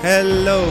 Hello,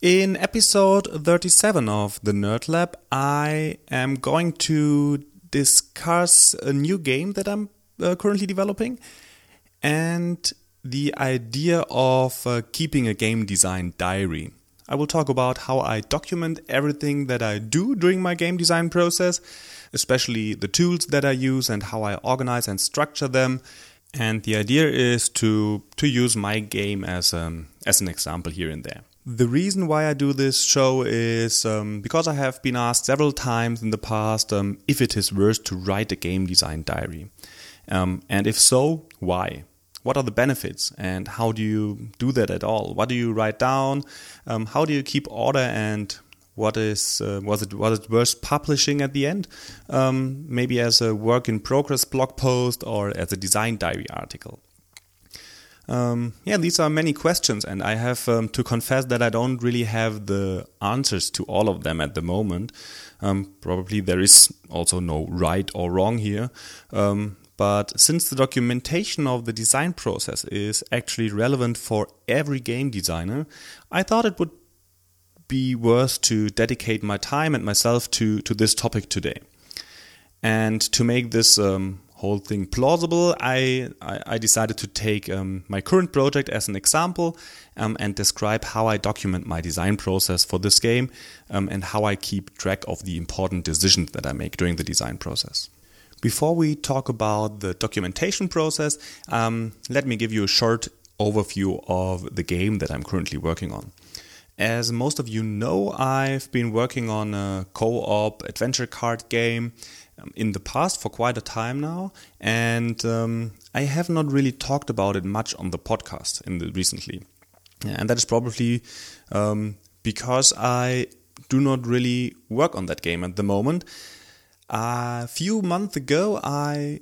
In episode 37 of the Nerd Lab, I am going to discuss a new game that I'm currently developing and the idea of keeping a game design diary. I will talk about how I document everything that I do during my game design process, especially the tools that I use and how I organize and structure them. And the idea is to use my game as an example here and there. The reason why I do this show is because I have been asked several times in the past if it is worth to write a game design diary. And if so, why? What are the benefits and how do you do that at all? What do you write down? How do you keep order, and was it worth publishing at the end? Maybe as a work in progress blog post or as a design diary article. These are many questions, and I have to confess that I don't really have the answers to all of them at the moment. Probably there is also no right or wrong here. But since the documentation of the design process is actually relevant for every game designer, I thought it would be worth to dedicate my time and myself to this topic today. And to make this whole thing plausible, I decided to take my current project as an example and describe how I document my design process for this game and how I keep track of the important decisions that I make during the design process. Before we talk about the documentation process, let me give you a short overview of the game that I'm currently working on. As most of you know, I've been working on a co-op adventure card game in the past for quite a time now, and I have not really talked about it much on the podcast recently. And that is probably because I do not really work on that game at the moment. A few months ago, I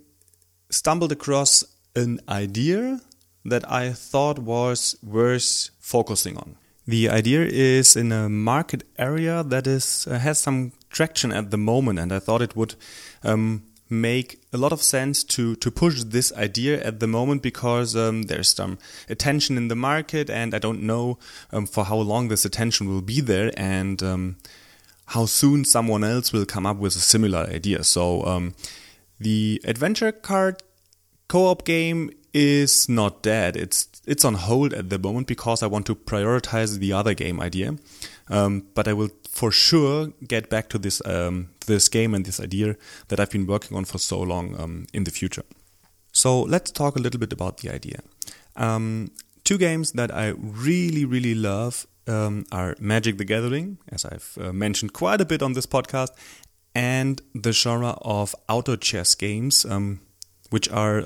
stumbled across an idea that I thought was worth focusing on. The idea is in a market area that has some traction at the moment, and I thought it would make a lot of sense to push this idea at the moment because there's some attention in the market, and I don't know for how long this attention will be there and how soon someone else will come up with a similar idea. So the adventure card co-op game is not dead. It's on hold at the moment because I want to prioritize the other game idea. But I will for sure get back to this game and this idea that I've been working on for so long in the future. So let's talk a little bit about the idea. Two games that I really, really love are Magic: The Gathering, as I've mentioned quite a bit on this podcast, and the genre of outdoor chess games, which are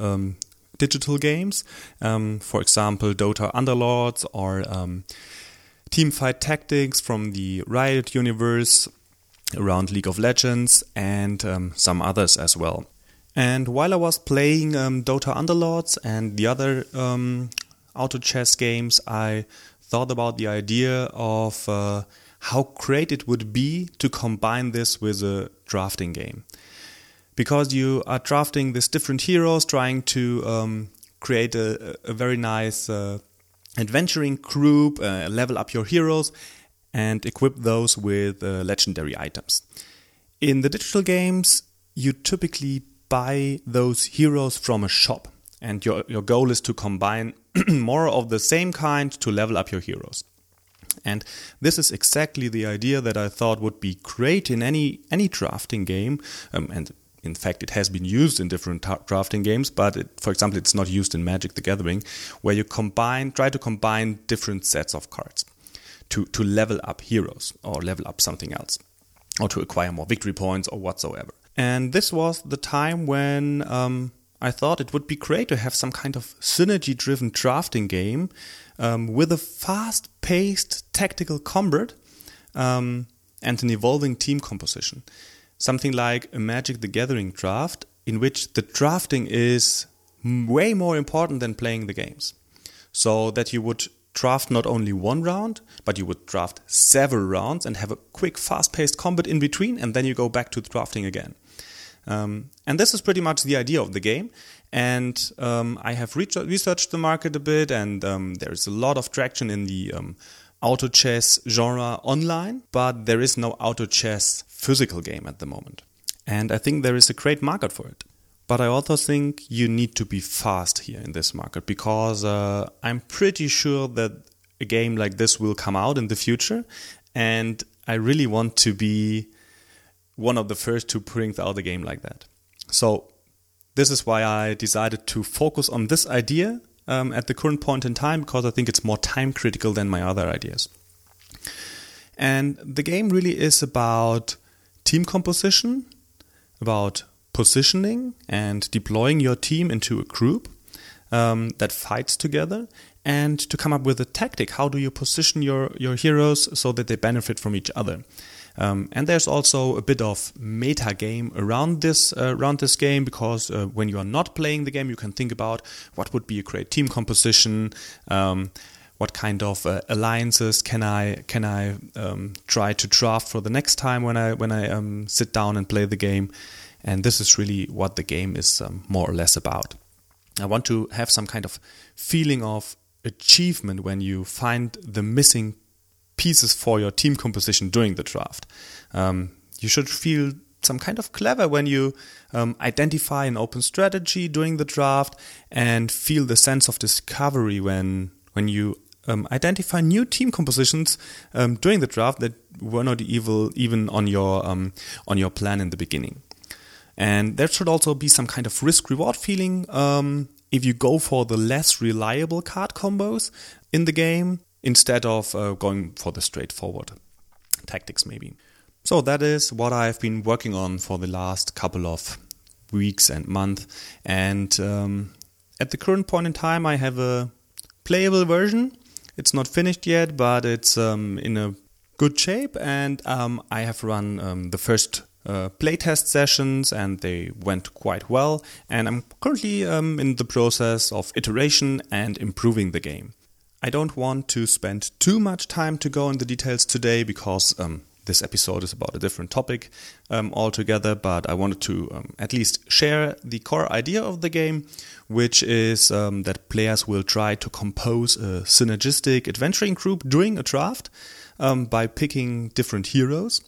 digital games, for example Dota Underlords or Teamfight Tactics from the Riot universe around League of Legends, and some others as well. And while I was playing Dota Underlords and the other outdoor chess games, I thought about the idea of how great it would be to combine this with a drafting game. Because you are drafting these different heroes, trying to create a very nice adventuring group, level up your heroes, and equip those with legendary items. In the digital games, you typically buy those heroes from a shop, and your goal is to combine more of the same kind to level up your heroes. And this is exactly the idea that I thought would be great in any drafting game, and in fact, it has been used in different drafting games, but for example, it's not used in Magic: The Gathering, where you try to combine different sets of cards to level up heroes or level up something else, or to acquire more victory points or whatsoever. And this was the time when I thought it would be great to have some kind of synergy-driven drafting game with a fast-paced tactical combat and an evolving team composition. Something like a Magic: The Gathering draft, in which the drafting is way more important than playing the games. So that you would draft not only one round, but you would draft several rounds and have a quick, fast-paced combat in between, and then you go back to drafting again. And this is pretty much the idea of the game. And I have researched the market a bit, and there is a lot of traction in the auto chess genre online, but there is no auto chess physical game at the moment. And I think there is a great market for it. But I also think you need to be fast here in this market, because I'm pretty sure that a game like this will come out in the future. And I really want to be one of the first to bring out a game like that. So this is why I decided to focus on this idea at the current point in time, because I think it's more time critical than my other ideas. And the game really is about team composition, about positioning and deploying your team into a group that fights together, and to come up with a tactic. How do you position your heroes so that they benefit from each other? And there's also a bit of meta game around this game, because when you are not playing the game, you can think about what would be a great team composition. What kind of alliances can I try to draft for the next time when I sit down and play the game? And this is really what the game is more or less about. I want to have some kind of feeling of achievement when you find the missing pieces for your team composition during the draft. You should feel some kind of clever when you identify an open strategy during the draft, and feel the sense of discovery when you identify new team compositions during the draft that were not even on your plan in the beginning. And there should also be some kind of risk-reward feeling if you go for the less reliable card combos in the game instead of going for the straightforward tactics maybe. So that is what I've been working on for the last couple of weeks and months. And at the current point in time, I have a playable version. It's not finished yet, but it's in a good shape. And I have run the first playtest sessions, and they went quite well, and I'm currently in the process of iteration and improving the game. I don't want to spend too much time to go into the details today, because this episode is about a different topic altogether, but I wanted to at least share the core idea of the game, which is that players will try to compose a synergistic adventuring group during a draft by picking different heroes.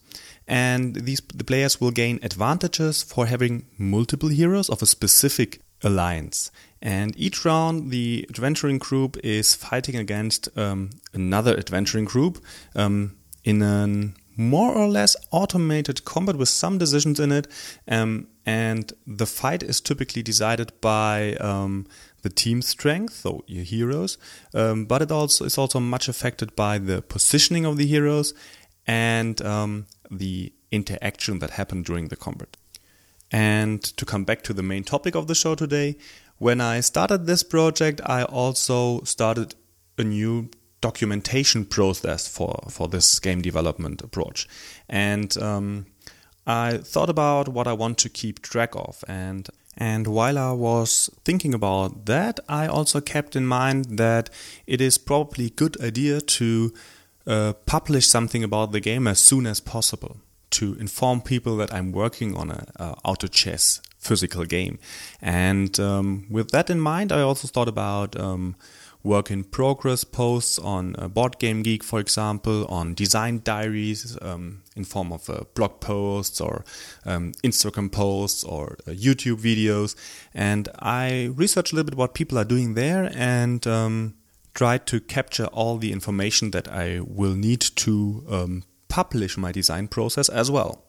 And the players will gain advantages for having multiple heroes of a specific alliance. And each round, the adventuring group is fighting against another adventuring group in a more or less automated combat with some decisions in it. And the fight is typically decided by the team strength, so your heroes. But it also is also much affected by the positioning of the heroes and the interaction that happened during the combat. And to come back to the main topic of the show today, when I started this project, I also started a new documentation process for this game development approach. And I thought about what I want to keep track of. And while I was thinking about that, I also kept in mind that it is probably a good idea to publish something about the game as soon as possible, to inform people that I'm working on a auto chess physical game. And with that in mind, I also thought about work in progress posts on Board Game Geek, for example, on design diaries in form of blog posts or Instagram posts or YouTube videos. And I researched a little bit what people are doing there, and try to capture all the information that I will need to publish my design process as well.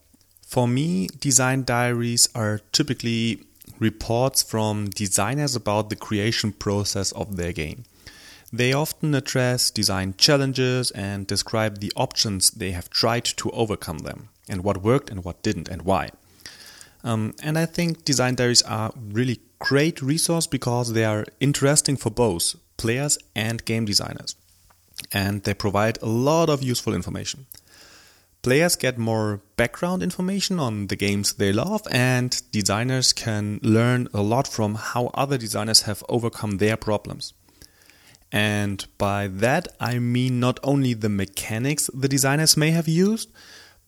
For me, design diaries are typically reports from designers about the creation process of their game. They often address design challenges and describe the options they have tried to overcome them, and what worked and what didn't and why. And I think design diaries are really great resource, because they are interesting for both players and game designers, and they provide a lot of useful information. Players get more background information on the games they love, and designers can learn a lot from how other designers have overcome their problems. And by that, I mean not only the mechanics the designers may have used,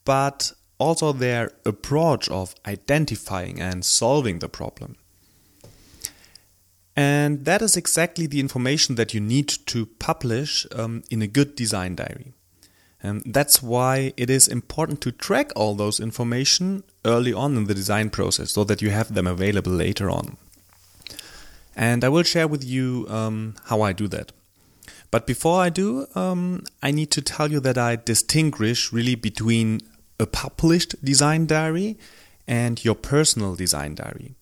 but also their approach of identifying and solving the problem. And that is exactly the information that you need to publish in a good design diary. And that's why it is important to track all those information early on in the design process so that you have them available later on. And I will share with you how I do that. But before I do, I need to tell you that I distinguish really between a published design diary and your personal design diary.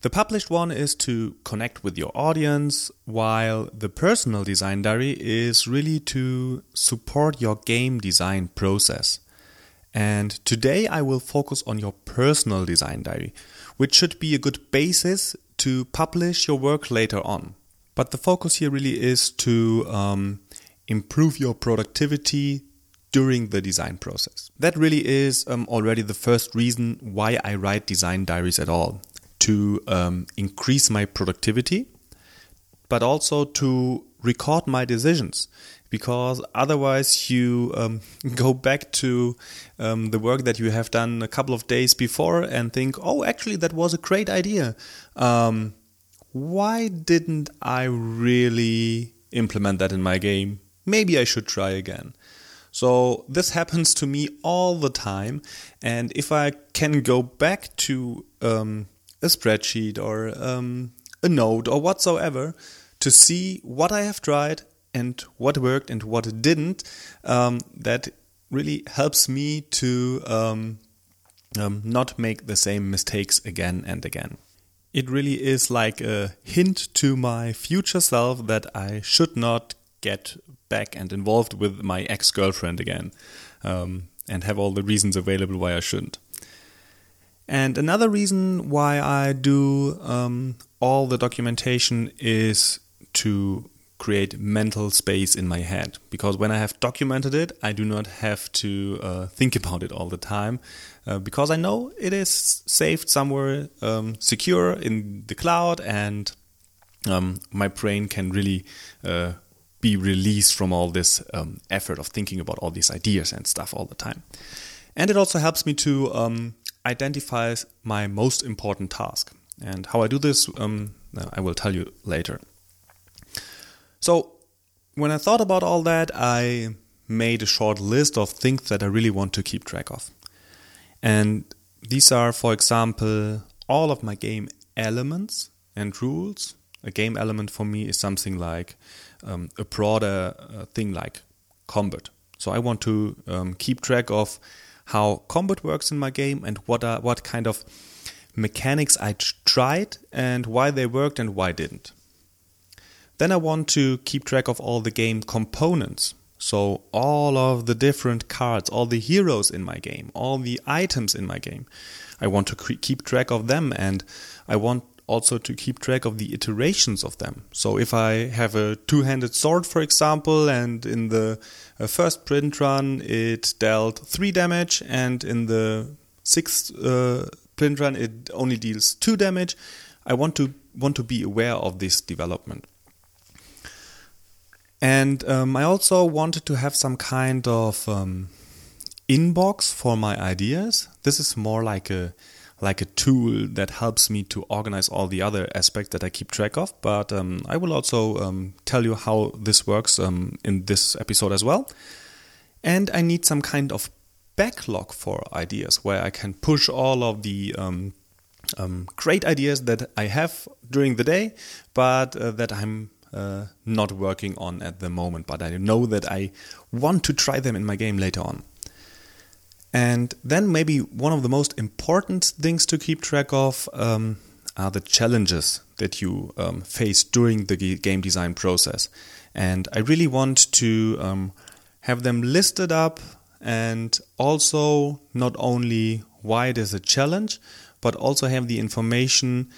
The published one is to connect with your audience, while the personal design diary is really to support your game design process. And today I will focus on your personal design diary, which should be a good basis to publish your work later on. But the focus here really is to improve your productivity during the design process. That really is already the first reason why I write design diaries at all. To increase my productivity, but also to record my decisions, because otherwise you go back to the work that you have done a couple of days before and think, oh, actually, that was a great idea. Why didn't I really implement that in my game? Maybe I should try again. So this happens to me all the time. And if I can go back to a spreadsheet or a note or whatsoever to see what I have tried and what worked and what didn't, that really helps me to not make the same mistakes again and again. It really is like a hint to my future self that I should not get back and involved with my ex-girlfriend again and have all the reasons available why I shouldn't. And another reason why I do all the documentation is to create mental space in my head. Because when I have documented it, I do not have to think about it all the time. Because I know it is saved somewhere secure in the cloud, and my brain can really be released from all this effort of thinking about all these ideas and stuff all the time. And it also helps me to identifies my most important task. And how I do this, I will tell you later. So when I thought about all that, I made a short list of things that I really want to keep track of. And these are, for example, all of my game elements and rules. A game element for me is something like a broader thing like combat. So I want to keep track of how combat works in my game and what kind of mechanics I tried and why they worked and why didn't. Then I want to keep track of all the game components. So all of the different cards, all the heroes in my game, all the items in my game. I want to keep track of them, and I want also to keep track of the iterations of them. So if I have a two-handed sword, for example, and in the first print run it dealt 3 damage, and in the sixth print run it only deals 2 damage, I want to be aware of this development. And I also wanted to have some kind of inbox for my ideas. This is more like a tool that helps me to organize all the other aspects that I keep track of. But I will also tell you how this works in this episode as well. And I need some kind of backlog for ideas where I can push all of the great ideas that I have during the day, but that I'm not working on at the moment. But I know that I want to try them in my game later on. And then maybe one of the most important things to keep track of are the challenges that you face during the game design process. And I really want to have them listed up, and also not only why it is a challenge, but also have the information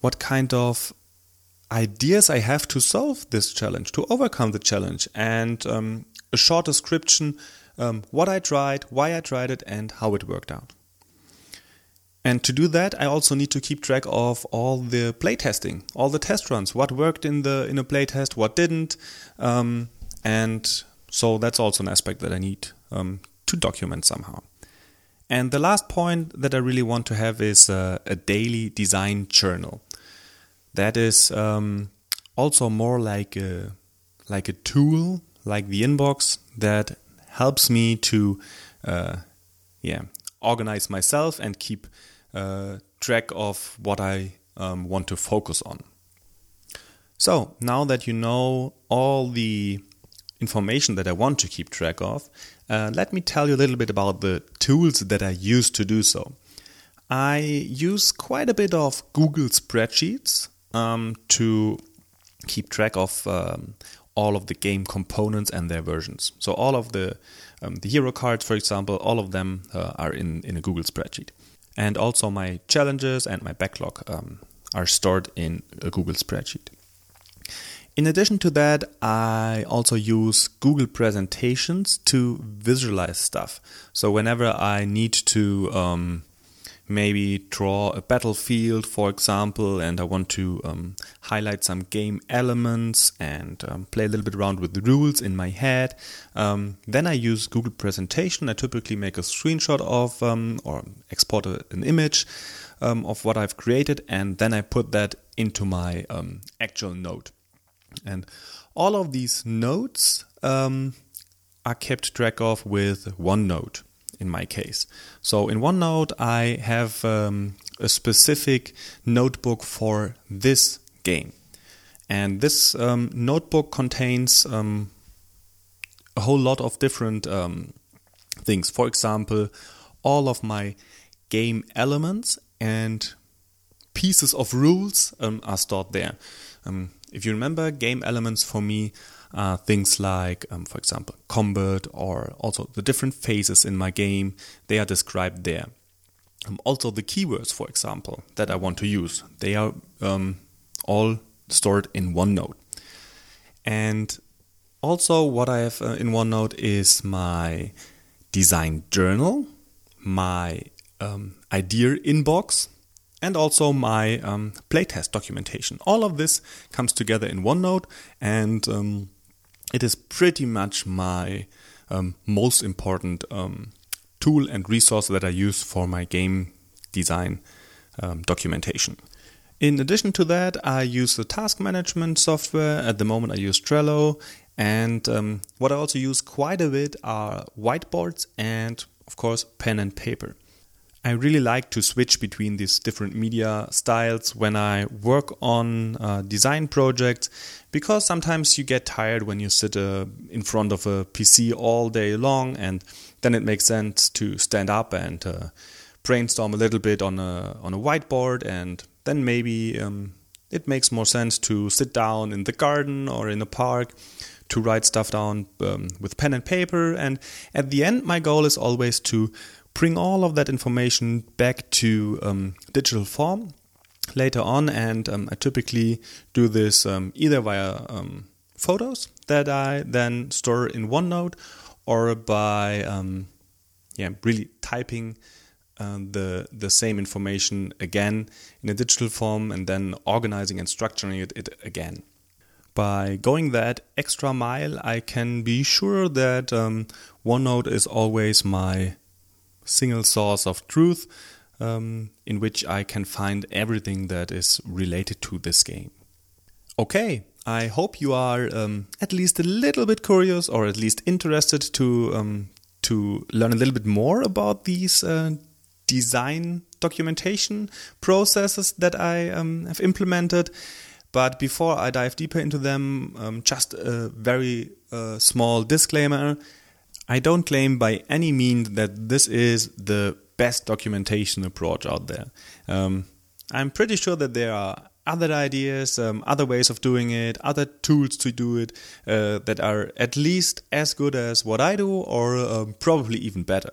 what kind of ideas I have to solve this challenge, to overcome the challenge, and a short description what I tried, why I tried it, and how it worked out. And to do that, I also need to keep track of all the playtesting, all the test runs, what worked in a playtest, what didn't. And so that's also an aspect that I need to document somehow. And the last point that I really want to have is a daily design journal. That is also more like a tool, like the inbox, that helps me to organize myself and keep track of what I want to focus on. So now that you know all the information that I want to keep track of, let me tell you a little bit about the tools that I use to do so. I use quite a bit of Google Spreadsheets to keep track of all of the game components and their versions. So all of the hero cards, for example, all of them are in a Google Spreadsheet. And also my challenges and my backlog are stored in a Google Spreadsheet. In addition to that, I also use Google Presentations to visualize stuff. So whenever I need to maybe draw a battlefield, for example, and I want to highlight some game elements and play a little bit around with the rules in my head, then I use Google Presentation. I typically make a screenshot of or export an image of what I've created, and then I put that into my actual note. And all of these notes are kept track of with OneNote in my case. So in OneNote, I have a specific notebook for this game. And this notebook contains a whole lot of different things. For example, all of my game elements and pieces of rules are stored there. If you remember, game elements for me are things like, for example, combat or also the different phases in my game. They are described there. Also the keywords, for example, that I want to use. They are all stored in OneNote. And also what I have in OneNote is my design journal, my idea inbox, and also my playtest documentation. All of this comes together in OneNote, and it is pretty much my most important tool and resource that I use for my game design documentation. In addition to that, I use the task management software. At the moment, I use Trello, and what I also use quite a bit are whiteboards and, of course, pen and paper. I really like to switch between these different media styles when I work on design projects, because sometimes you get tired when you sit in front of a PC all day long, and then it makes sense to stand up and brainstorm a little bit on a whiteboard, and then maybe it makes more sense to sit down in the garden or in a park to write stuff down with pen and paper. And at the end, my goal is always to bring all of that information back to digital form later on, and I typically do this either via photos that I then store in OneNote, or by really typing the same information again in a digital form and then organizing and structuring it again. By going that extra mile, I can be sure that OneNote is always my single source of truth in which I can find everything that is related to this game. Okay, I hope you are at least a little bit curious, or at least interested to learn a little bit more about these design documentation processes that I have implemented. But before I dive deeper into them, just a very small disclaimer. I don't claim by any means that this is the best documentation approach out there. I'm pretty sure that there are other ideas, other ways of doing it, other tools to do it that are at least as good as what I do, or probably even better.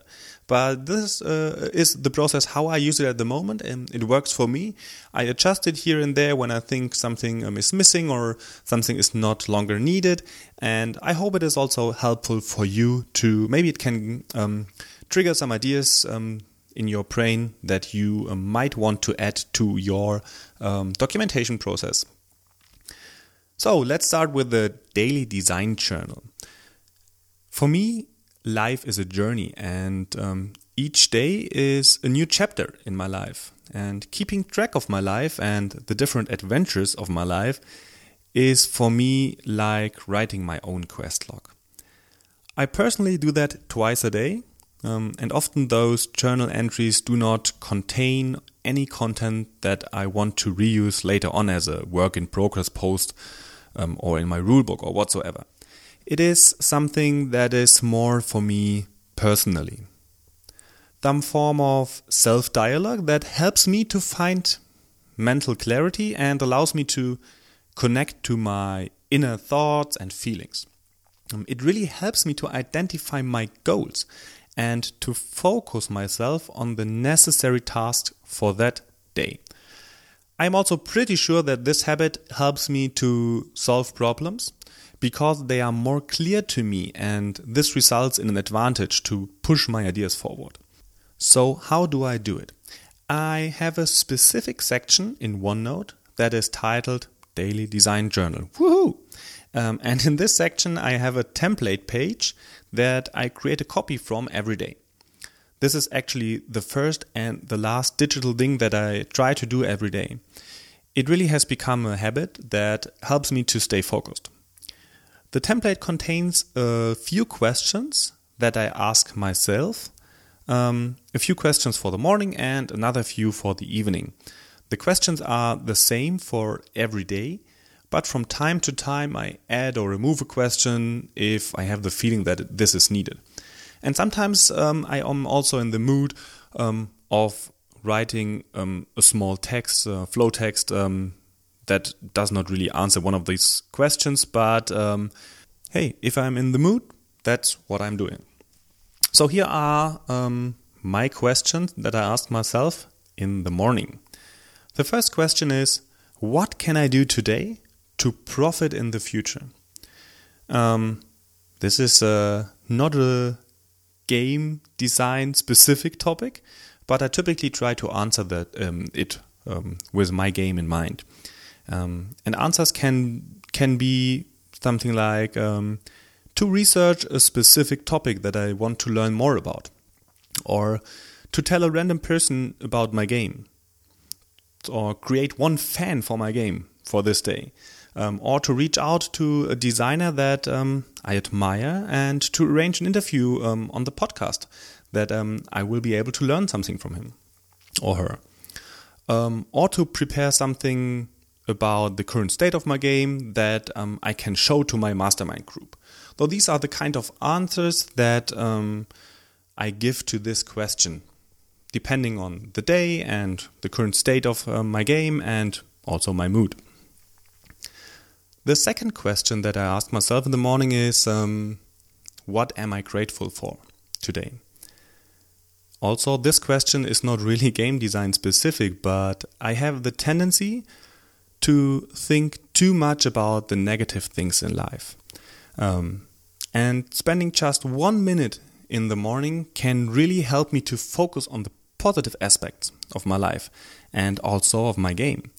But this is the process how I use it at the moment, and it works for me. I adjust it here and there when I think something is missing or something is not longer needed. And I hope it is also helpful for you to, maybe it can trigger some ideas in your brain that you might want to add to your documentation process. So let's start with the daily design journal. For me, life is a journey, and each day is a new chapter in my life. And keeping track of my life and the different adventures of my life is for me like writing my own quest log. I personally do that twice a day, and often those journal entries do not contain any content that I want to reuse later on as a work in progress post or in my rulebook or whatsoever. It is something that is more for me personally. Some form of self-dialogue that helps me to find mental clarity and allows me to connect to my inner thoughts and feelings. It really helps me to identify my goals and to focus myself on the necessary tasks for that day. I'm also pretty sure that this habit helps me to solve problems, because they are more clear to me, and this results in an advantage to push my ideas forward. So how do I do it? I have a specific section in OneNote that is titled Daily Design Journal. Woohoo! And in this section I have a template page that I create a copy from every day. This is actually the first and the last digital thing that I try to do every day. It really has become a habit that helps me to stay focused. The template contains a few questions that I ask myself, a few questions for the morning and another few for the evening. The questions are the same for every day, but from time to time I add or remove a question if I have the feeling that this is needed. And sometimes I am also in the mood of writing a small text, flow text, that does not really answer one of these questions, but hey, if I'm in the mood, that's what I'm doing. So here are my questions that I ask myself in the morning. The first question is, what can I do today to profit in the future? This is not a game design specific topic, but I typically try to answer that with my game in mind. And answers can be something like to research a specific topic that I want to learn more about, or to tell a random person about my game, or create one fan for my game for this day, or to reach out to a designer that I admire and to arrange an interview on the podcast that I will be able to learn something from him or her, or to prepare something about the current state of my game that I can show to my mastermind group. So these are the kind of answers that I give to this question, depending on the day and the current state of my game and also my mood. The second question that I ask myself in the morning is, what am I grateful for today? Also, this question is not really game design specific, but I have the tendency to think too much about the negative things in life. And spending just 1 minute in the morning can really help me to focus on the positive aspects of my life and also of my game.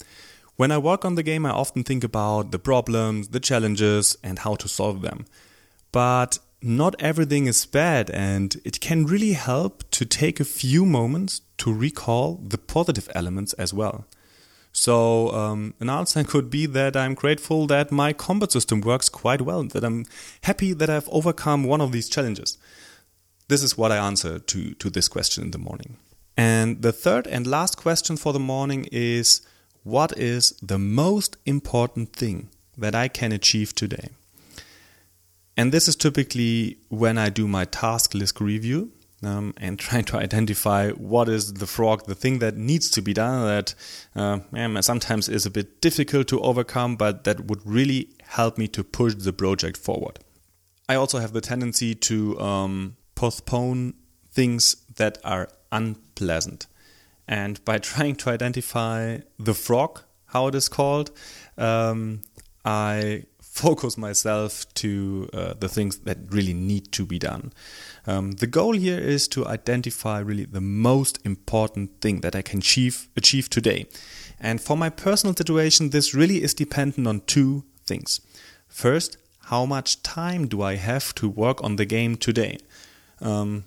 When I work on the game, I often think about the problems, the challenges, and how to solve them. But not everything is bad, and it can really help to take a few moments to recall the positive elements as well. So an answer could be that I'm grateful that my combat system works quite well, that I'm happy that I've overcome one of these challenges. This is what I answer to this question in the morning. And the third and last question for the morning is, what is the most important thing that I can achieve today? And this is typically when I do my task list review and trying to identify what is the thing that needs to be done that sometimes is a bit difficult to overcome, but that would really help me to push the project forward. I also have the tendency to postpone things that are unpleasant. And by trying to identify the frog, how it is called, I focus myself to the things that really need to be done. The goal here is to identify really the most important thing that I can achieve today. And for my personal situation, this really is dependent on two things. First, how much time do I have to work on the game today?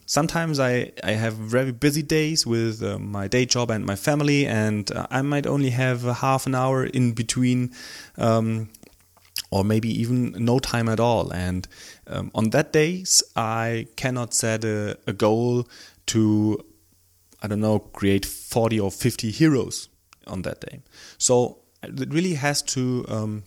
Sometimes I have very busy days with my day job and my family, and I might only have half an hour in between, or maybe even no time at all. And on that days, I cannot set a goal to, I don't know, create 40 or 50 heroes on that day. So it really has to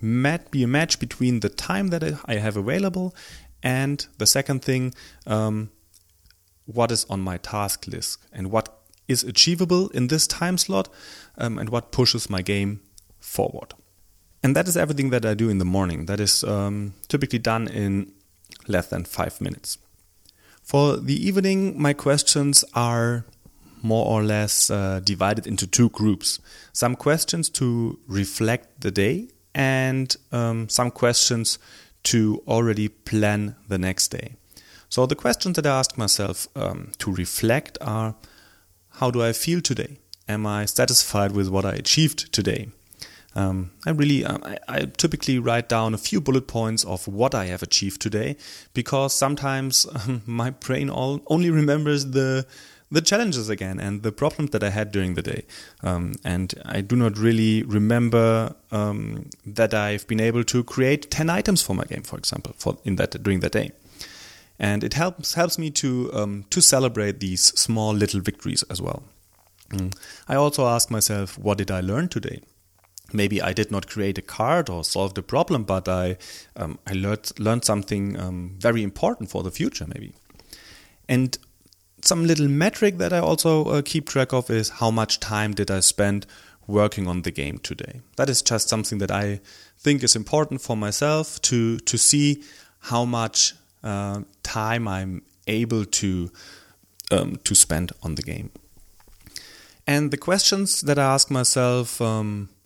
be a match between the time that I have available and the second thing, what is on my task list and what is achievable in this time slot, and what pushes my game forward. And that is everything that I do in the morning. That is typically done in less than 5 minutes. For the evening, my questions are more or less divided into two groups. Some questions to reflect the day and some questions to already plan the next day. So the questions that I ask myself to reflect are, how do I feel today? Am I satisfied with what I achieved today? I typically write down a few bullet points of what I have achieved today, because sometimes my brain only remembers the challenges again and the problems that I had during the day. And I do not really remember that I've been able to create 10 items for my game, for example, during that day. And it helps me to celebrate these small little victories as well. I also ask myself, what did I learn today? Maybe I did not create a card or solve the problem, but I learned something very important for the future maybe. And some little metric that I also keep track of is, how much time did I spend working on the game today? That is just something that I think is important for myself to see how much time I'm able to spend on the game. And the questions that I ask myself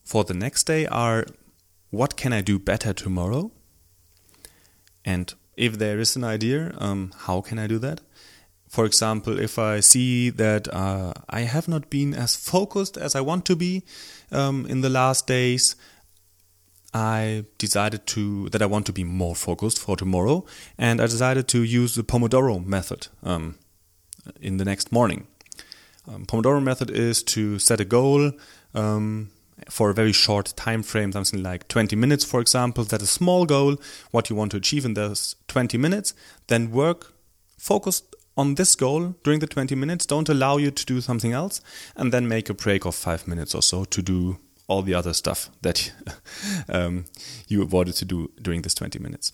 for the next day are, what can I do better tomorrow? And if there is an idea, how can I do that? For example, if I see that I have not been as focused as I want to be in the last days, I decided that I want to be more focused for tomorrow, and I decided to use the Pomodoro method in the next morning. Pomodoro method is to set a goal for a very short time frame, something like 20 minutes, for example. Set a small goal, what you want to achieve in those 20 minutes, then work focused on this goal during the 20 minutes, don't allow you to do something else, and then make a break of 5 minutes or so to do all the other stuff that you avoided to do during this 20 minutes.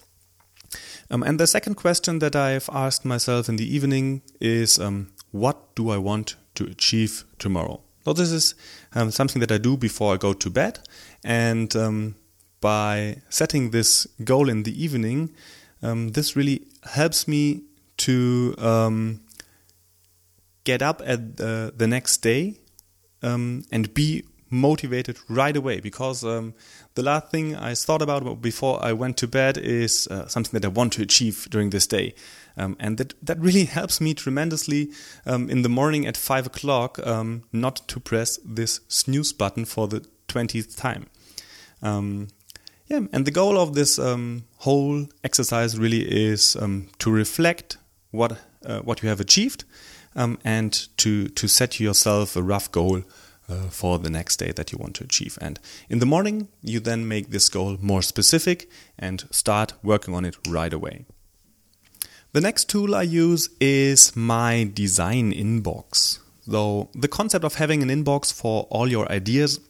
And the second question that I've asked myself in the evening is, what do I want to achieve tomorrow? So this is something that I do before I go to bed, and by setting this goal in the evening, this really helps me to get up at the next day and be motivated right away, because the last thing I thought about before I went to bed is something that I want to achieve during this day. And that really helps me tremendously in the morning at 5 o'clock not to press this snooze button for the 20th time. And the goal of this whole exercise really is to reflect what you have achieved, and to set yourself a rough goal for the next day that you want to achieve. And in the morning, you then make this goal more specific and start working on it right away. The next tool I use is my design inbox. So the concept of having an inbox for all your ideas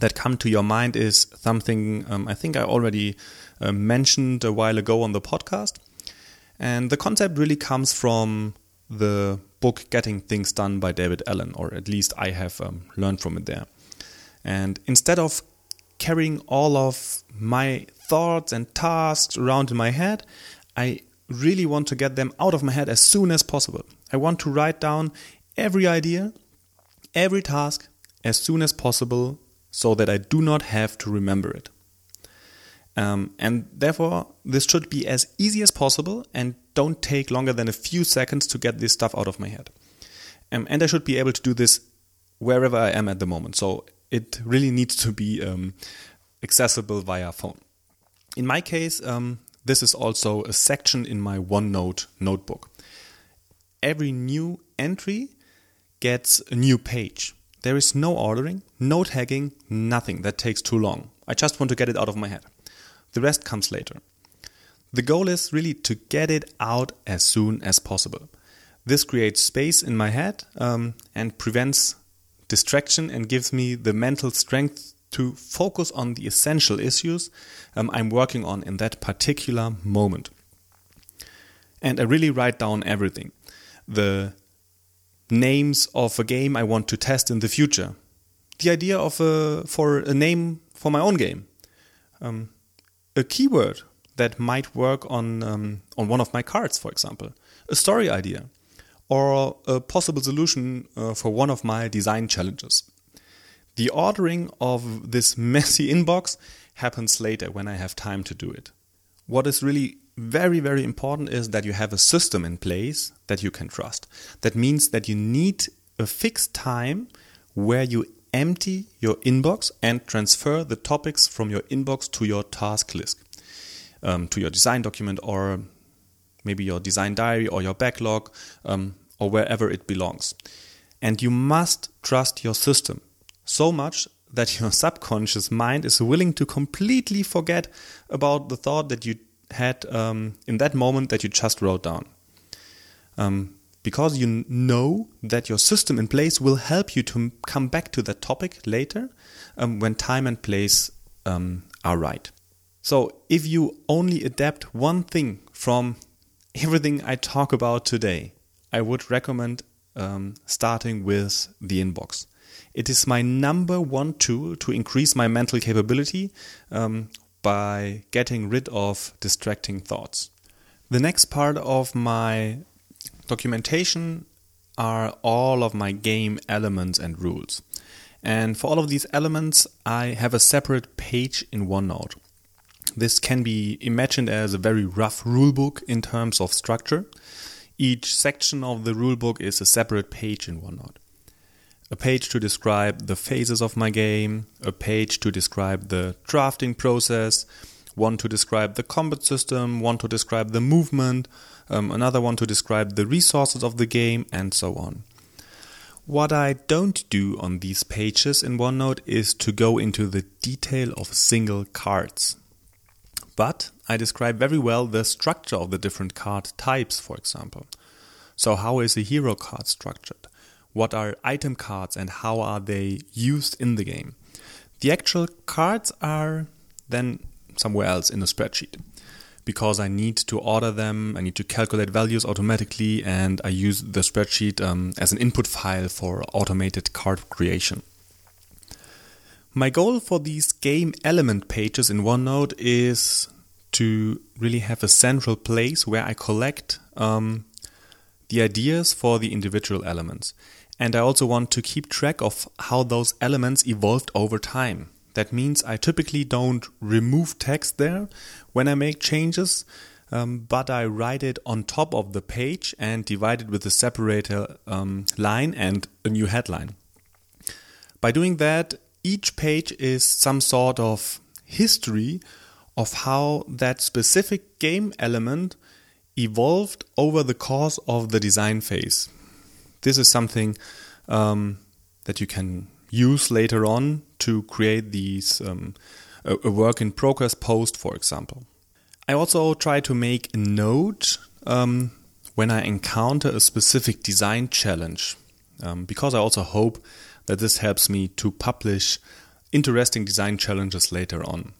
that come to your mind is something I think I already mentioned a while ago on the podcast. And the concept really comes from the book Getting Things Done by David Allen, or at least I have learned from it there. And instead of carrying all of my thoughts and tasks around in my head, I really want to get them out of my head as soon as possible. I want to write down every idea, every task as soon as possible so that I do not have to remember it. And therefore, this should be as easy as possible and don't take longer than a few seconds to get this stuff out of my head. And I should be able to do this wherever I am at the moment. So it really needs to be accessible via phone. In my case, this is also a section in my OneNote notebook. Every new entry gets a new page. There is no ordering, no tagging, nothing. That takes too long. I just want to get it out of my head. The rest comes later. The goal is really to get it out as soon as possible. This creates space in my head and prevents distraction and gives me the mental strength to focus on the essential issues I'm working on in that particular moment. And I really write down everything. The names of a game I want to test in the future. The idea of for a name for my own game. A keyword that might work on one of my cards, for example. A story idea or a possible solution for one of my design challenges. The ordering of this messy inbox happens later when I have time to do it. What is really very, very important is that you have a system in place that you can trust. That means that you need a fixed time where you empty your inbox and transfer the topics from your inbox to your task list, to your design document or maybe your design diary or your backlog or wherever it belongs. And you must trust your system so much that your subconscious mind is willing to completely forget about the thought that you had in that moment that you just wrote down. Because you know that your system in place will help you to come back to that topic later when time and place are right. So if you only adapt one thing from everything I talk about today, I would recommend starting with the inbox. It is my number one tool to increase my mental capability by getting rid of distracting thoughts. The next part of my documentation are all of my game elements and rules. And for all of these elements, I have a separate page in OneNote. This can be imagined as a very rough rulebook in terms of structure. Each section of the rulebook is a separate page in OneNote. A page to describe the phases of my game, a page to describe the drafting process, one to describe the combat system, one to describe the movement, another one to describe the resources of the game, and so on. What I don't do on these pages in OneNote is to go into the detail of single cards. But I describe very well the structure of the different card types, for example. So how is a hero card structured? What are item cards and how are they used in the game? The actual cards are then somewhere else in a spreadsheet because I need to order them, I need to calculate values automatically, and I use the spreadsheet as an input file for automated card creation. My goal for these game element pages in OneNote is to really have a central place where I collect the ideas for the individual elements. And I also want to keep track of how those elements evolved over time. That means I typically don't remove text there when I make changes, but I write it on top of the page and divide it with a separator line and a new headline. By doing that, each page is some sort of history of how that specific game element evolved over the course of the design phase. This is something that you can use later on to create these a work in progress post, for example. I also try to make a note when I encounter a specific design challenge, because I also hope that this helps me to publish interesting design challenges later on.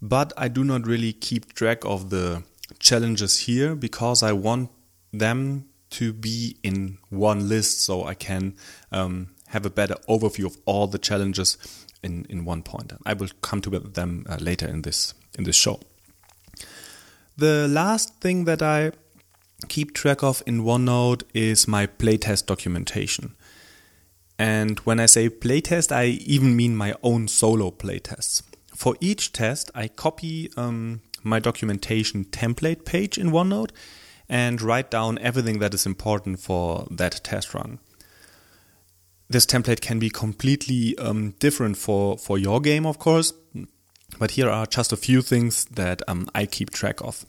But I do not really keep track of the challenges here because I want them to be in one list so I can have a better overview of all the challenges in one point. I will come to them later in this show. The last thing that I keep track of in OneNote is my playtest documentation. And when I say playtest, I even mean my own solo playtests. For each test, I copy my documentation template page in OneNote and write down everything that is important for that test run. This template can be completely different for your game, of course, but here are just a few things that I keep track of.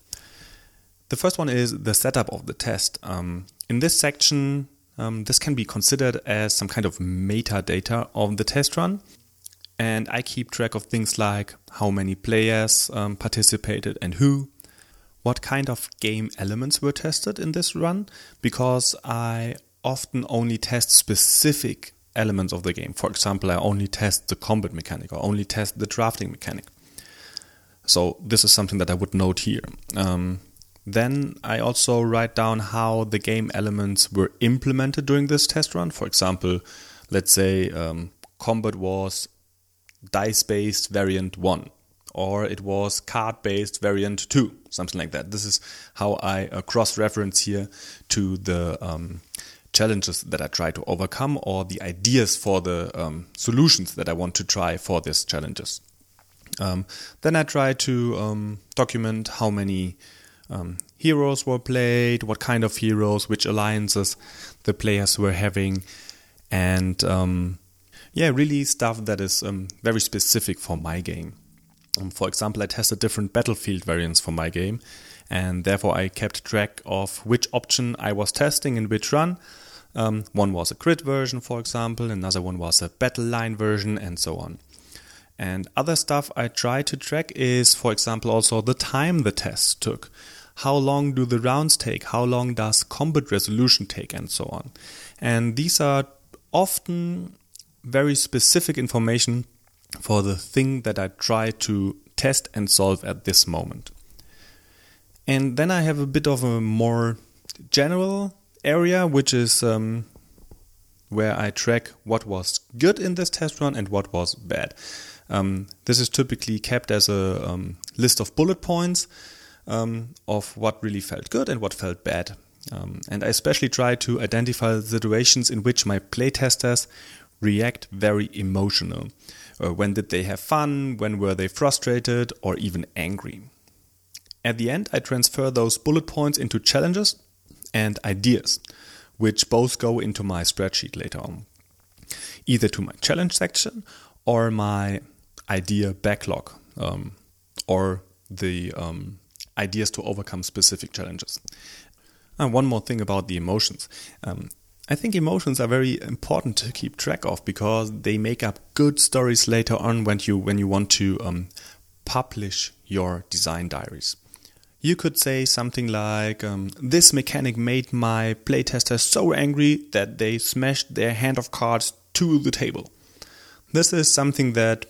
The first one is the setup of the test. In this section, this can be considered as some kind of metadata of the test run. And I keep track of things like how many players participated and who, what kind of game elements were tested in this run, because I often only test specific elements of the game. For example, I only test the combat mechanic or only test the drafting mechanic. So this is something that I would note here. Then I also write down how the game elements were implemented during this test run. For example, let's say combat was dice-based variant 1, or it was card-based variant 2, something like that. This is how I cross-reference here to the challenges that I try to overcome or the ideas for the solutions that I want to try for these challenges. Then I try to document how many heroes were played, what kind of heroes, which alliances the players were having, and really stuff that is very specific for my game. For example, I tested different battlefield variants for my game, and therefore I kept track of which option I was testing in which run. One was a crit version, for example, another one was a battle line version, and so on. And other stuff I try to track is, for example, also the time the tests took. How long do the rounds take? How long does combat resolution take? And so on. And these are often very specific information for the thing that I try to test and solve at this moment. And then I have a bit of a more general area, which is where I track what was good in this test run and what was bad. This is typically kept as a list of bullet points of what really felt good and what felt bad. And I especially try to identify situations in which my playtesters react very emotional. When did they have fun? When were they frustrated or even angry? At the end, I transfer those bullet points into challenges and ideas, which both go into my spreadsheet later on, either to my challenge section or my idea backlog or the ideas to overcome specific challenges. And one more thing about the emotions. I think emotions are very important to keep track of because they make up good stories later on when you want to publish your design diaries. You could say something like, this mechanic made my playtesters so angry that they smashed their hand of cards to the table. This is something that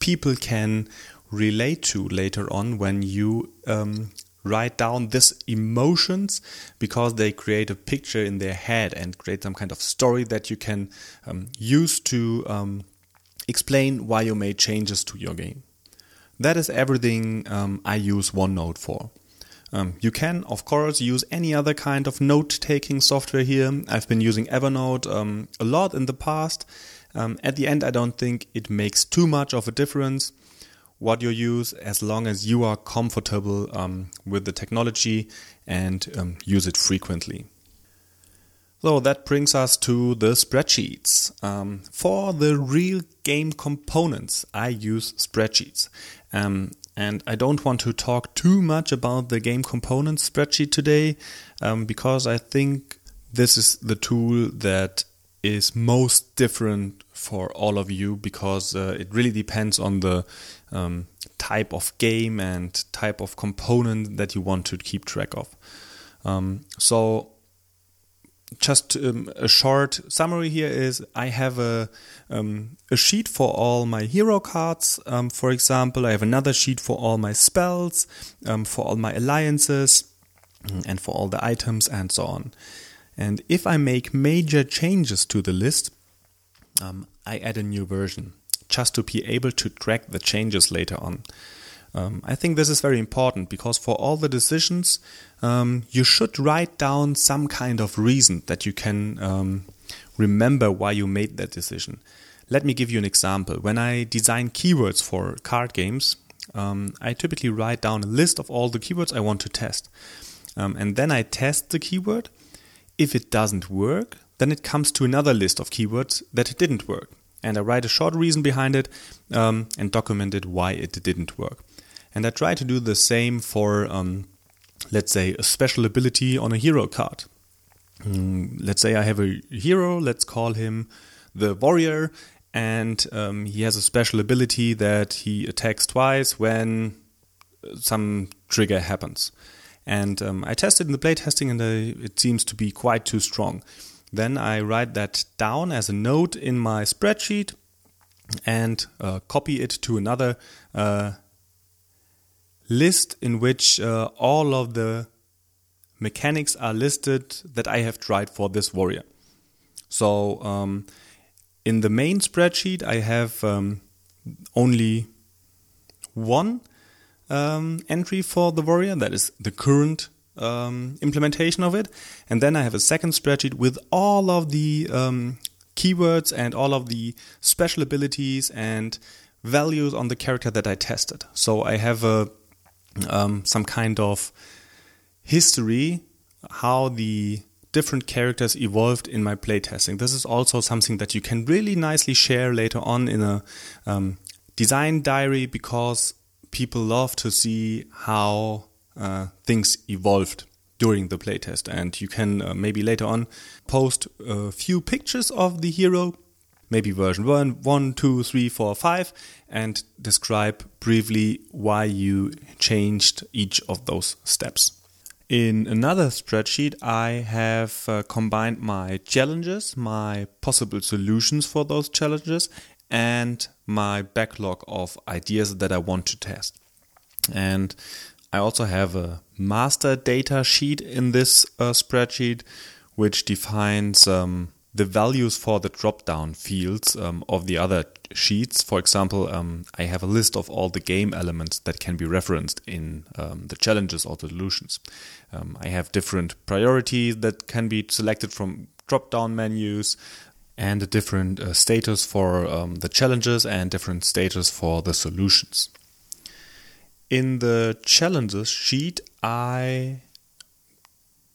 people can relate to later on when you write down these emotions, because they create a picture in their head and create some kind of story that you can use to explain why you made changes to your game. That is everything I use OneNote for. You can, of course, use any other kind of note-taking software here. I've been using Evernote a lot in the past. At the end, I don't think it makes too much of a difference what you use, as long as you are comfortable with the technology and use it frequently. So that brings us to the spreadsheets. For the real game components, I use spreadsheets. And I don't want to talk too much about the game components spreadsheet today, because I think this is the tool that is most different for all of you, because it really depends on the type of game and type of component that you want to keep track of. Just a short summary here is I have a sheet for all my hero cards, for example. I have another sheet for all my spells, for all my alliances, and for all the items and so on. And if I make major changes to the list, I add a new version just to be able to track the changes later on. I think this is very important because for all the decisions, you should write down some kind of reason that you can remember why you made that decision. Let me give you an example. When I design keywords for card games, I typically write down a list of all the keywords I want to test. And then I test the keyword. If it doesn't work, then it comes to another list of keywords that it didn't work. And I write a short reason behind it and documented why it didn't work. And I try to do the same for, let's say, a special ability on a hero card. Let's say I have a hero, let's call him the warrior, and he has a special ability that he attacks twice when some trigger happens. And I tested in the playtesting and it seems to be quite too strong. Then I write that down as a note in my spreadsheet and copy it to another list in which all of the mechanics are listed that I have tried for this warrior. So in the main spreadsheet, I have only one entry for the warrior, that is the current implementation of it, and then I have a second spreadsheet with all of the keywords and all of the special abilities and values on the character that I tested. So I have a some kind of history how the different characters evolved in my playtesting. This is also something that you can really nicely share later on in a design diary, because people love to see how things evolved during the playtest, and you can maybe later on post a few pictures of the hero, maybe version 1, 2, 3, 4, 5, and describe briefly why you changed each of those steps. In another spreadsheet, I have combined my challenges, my possible solutions for those challenges, and my backlog of ideas that I want to test. And I also have a master data sheet in this spreadsheet, which defines the values for the drop-down fields of the other sheets. For example, I have a list of all the game elements that can be referenced in the challenges or the solutions. I have different priorities that can be selected from drop-down menus, and a different status for the challenges and different status for the solutions. In the challenges sheet, I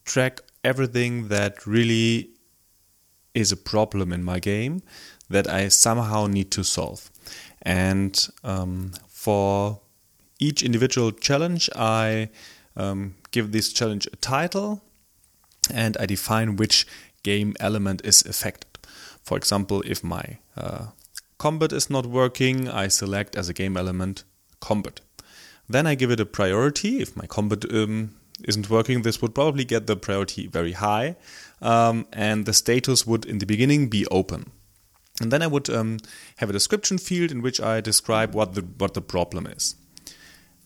track everything that really is a problem in my game that I somehow need to solve. And for each individual challenge, I give this challenge a title and I define which game element is affected. For example, if my combat is not working, I select as a game element combat. Then I give it a priority. If my combat isn't working, this would probably get the priority very high. And the status would, in the beginning, be open. And then I would have a description field in which I describe what the problem is.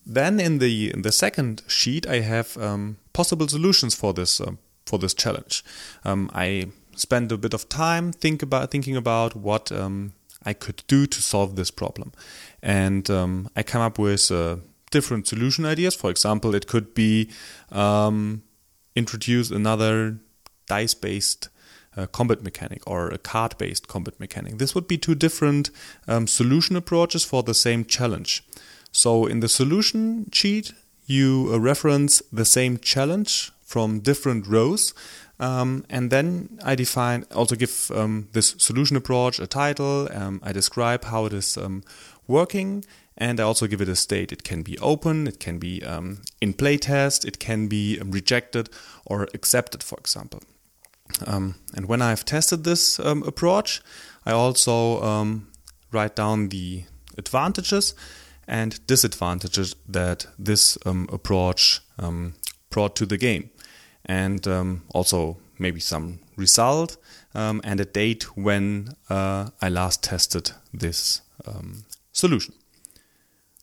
Then in the second sheet, I have possible solutions for this challenge. I spend a bit of time thinking about what I could do to solve this problem. And I come up with different solution ideas. For example, it could be introduce another dice-based combat mechanic or a card-based combat mechanic. This would be two different solution approaches for the same challenge. So in the solution sheet, you reference the same challenge from different rows. And then I give this solution approach a title. I describe how it is working, and I also give it a state. It can be open, it can be in playtest, it can be rejected or accepted, for example. And when I've tested this approach, I also write down the advantages and disadvantages that this approach brought to the game. And also maybe some result and a date when I last tested this solution.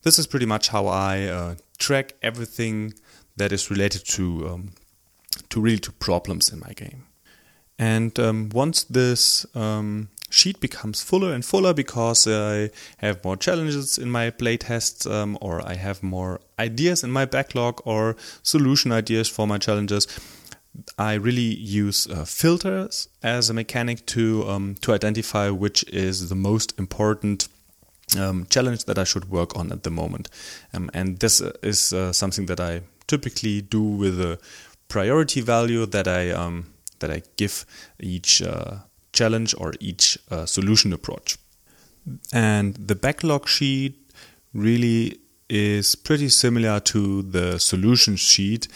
This is pretty much how I track everything that is related to problems in my game. And once this sheet becomes fuller and fuller because I have more challenges in my playtests, or I have more ideas in my backlog or solution ideas for my challenges. I really use filters as a mechanic to identify which is the most important challenge that I should work on at the moment. And this is something that I typically do with a priority value that I give each challenge or each solution approach. And the backlog sheet really is pretty similar to the solution sheet,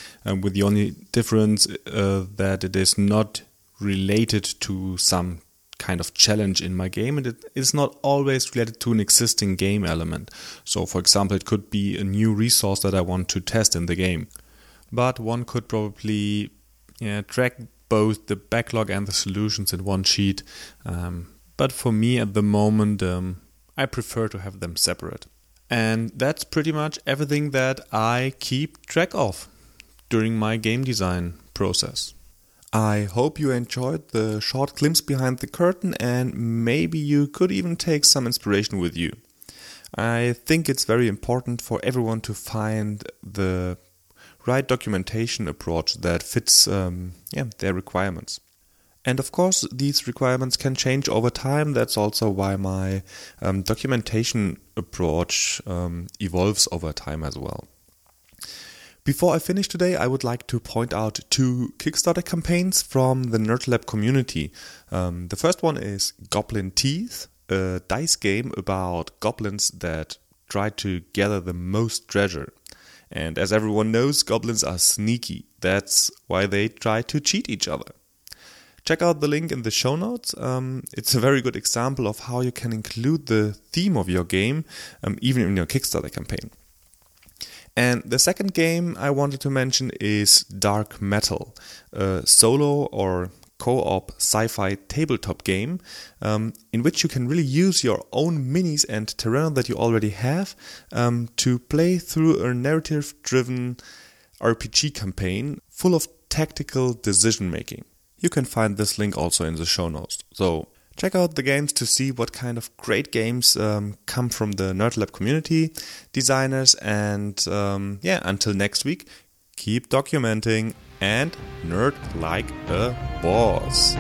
with the only difference that it is not related to some kind of challenge in my game, and it is not always related to an existing game element. So, for example, it could be a new resource that I want to test in the game. But one could probably track both the backlog and the solutions in one sheet. But for me at the moment, I prefer to have them separate. And that's pretty much everything that I keep track of during my game design process. I hope you enjoyed the short glimpse behind the curtain, and maybe you could even take some inspiration with you. I think it's very important for everyone to find the right documentation approach that fits their requirements. And of course, these requirements can change over time. That's also why my documentation approach evolves over time as well. Before I finish today, I would like to point out 2 Kickstarter campaigns from the Nerd Lab community. The first one is Goblin Teeth, a dice game about goblins that try to gather the most treasure. And as everyone knows, goblins are sneaky. That's why they try to cheat each other. Check out the link in the show notes. It's a very good example of how you can include the theme of your game, even in your Kickstarter campaign. And the second game I wanted to mention is Dark Metal, a solo or co-op sci-fi tabletop game in which you can really use your own minis and terrain that you already have to play through a narrative-driven RPG campaign full of tactical decision-making. You can find this link also in the show notes. So check out the games to see what kind of great games come from the Nerd Lab community, designers, and until next week, keep documenting and nerd like a boss.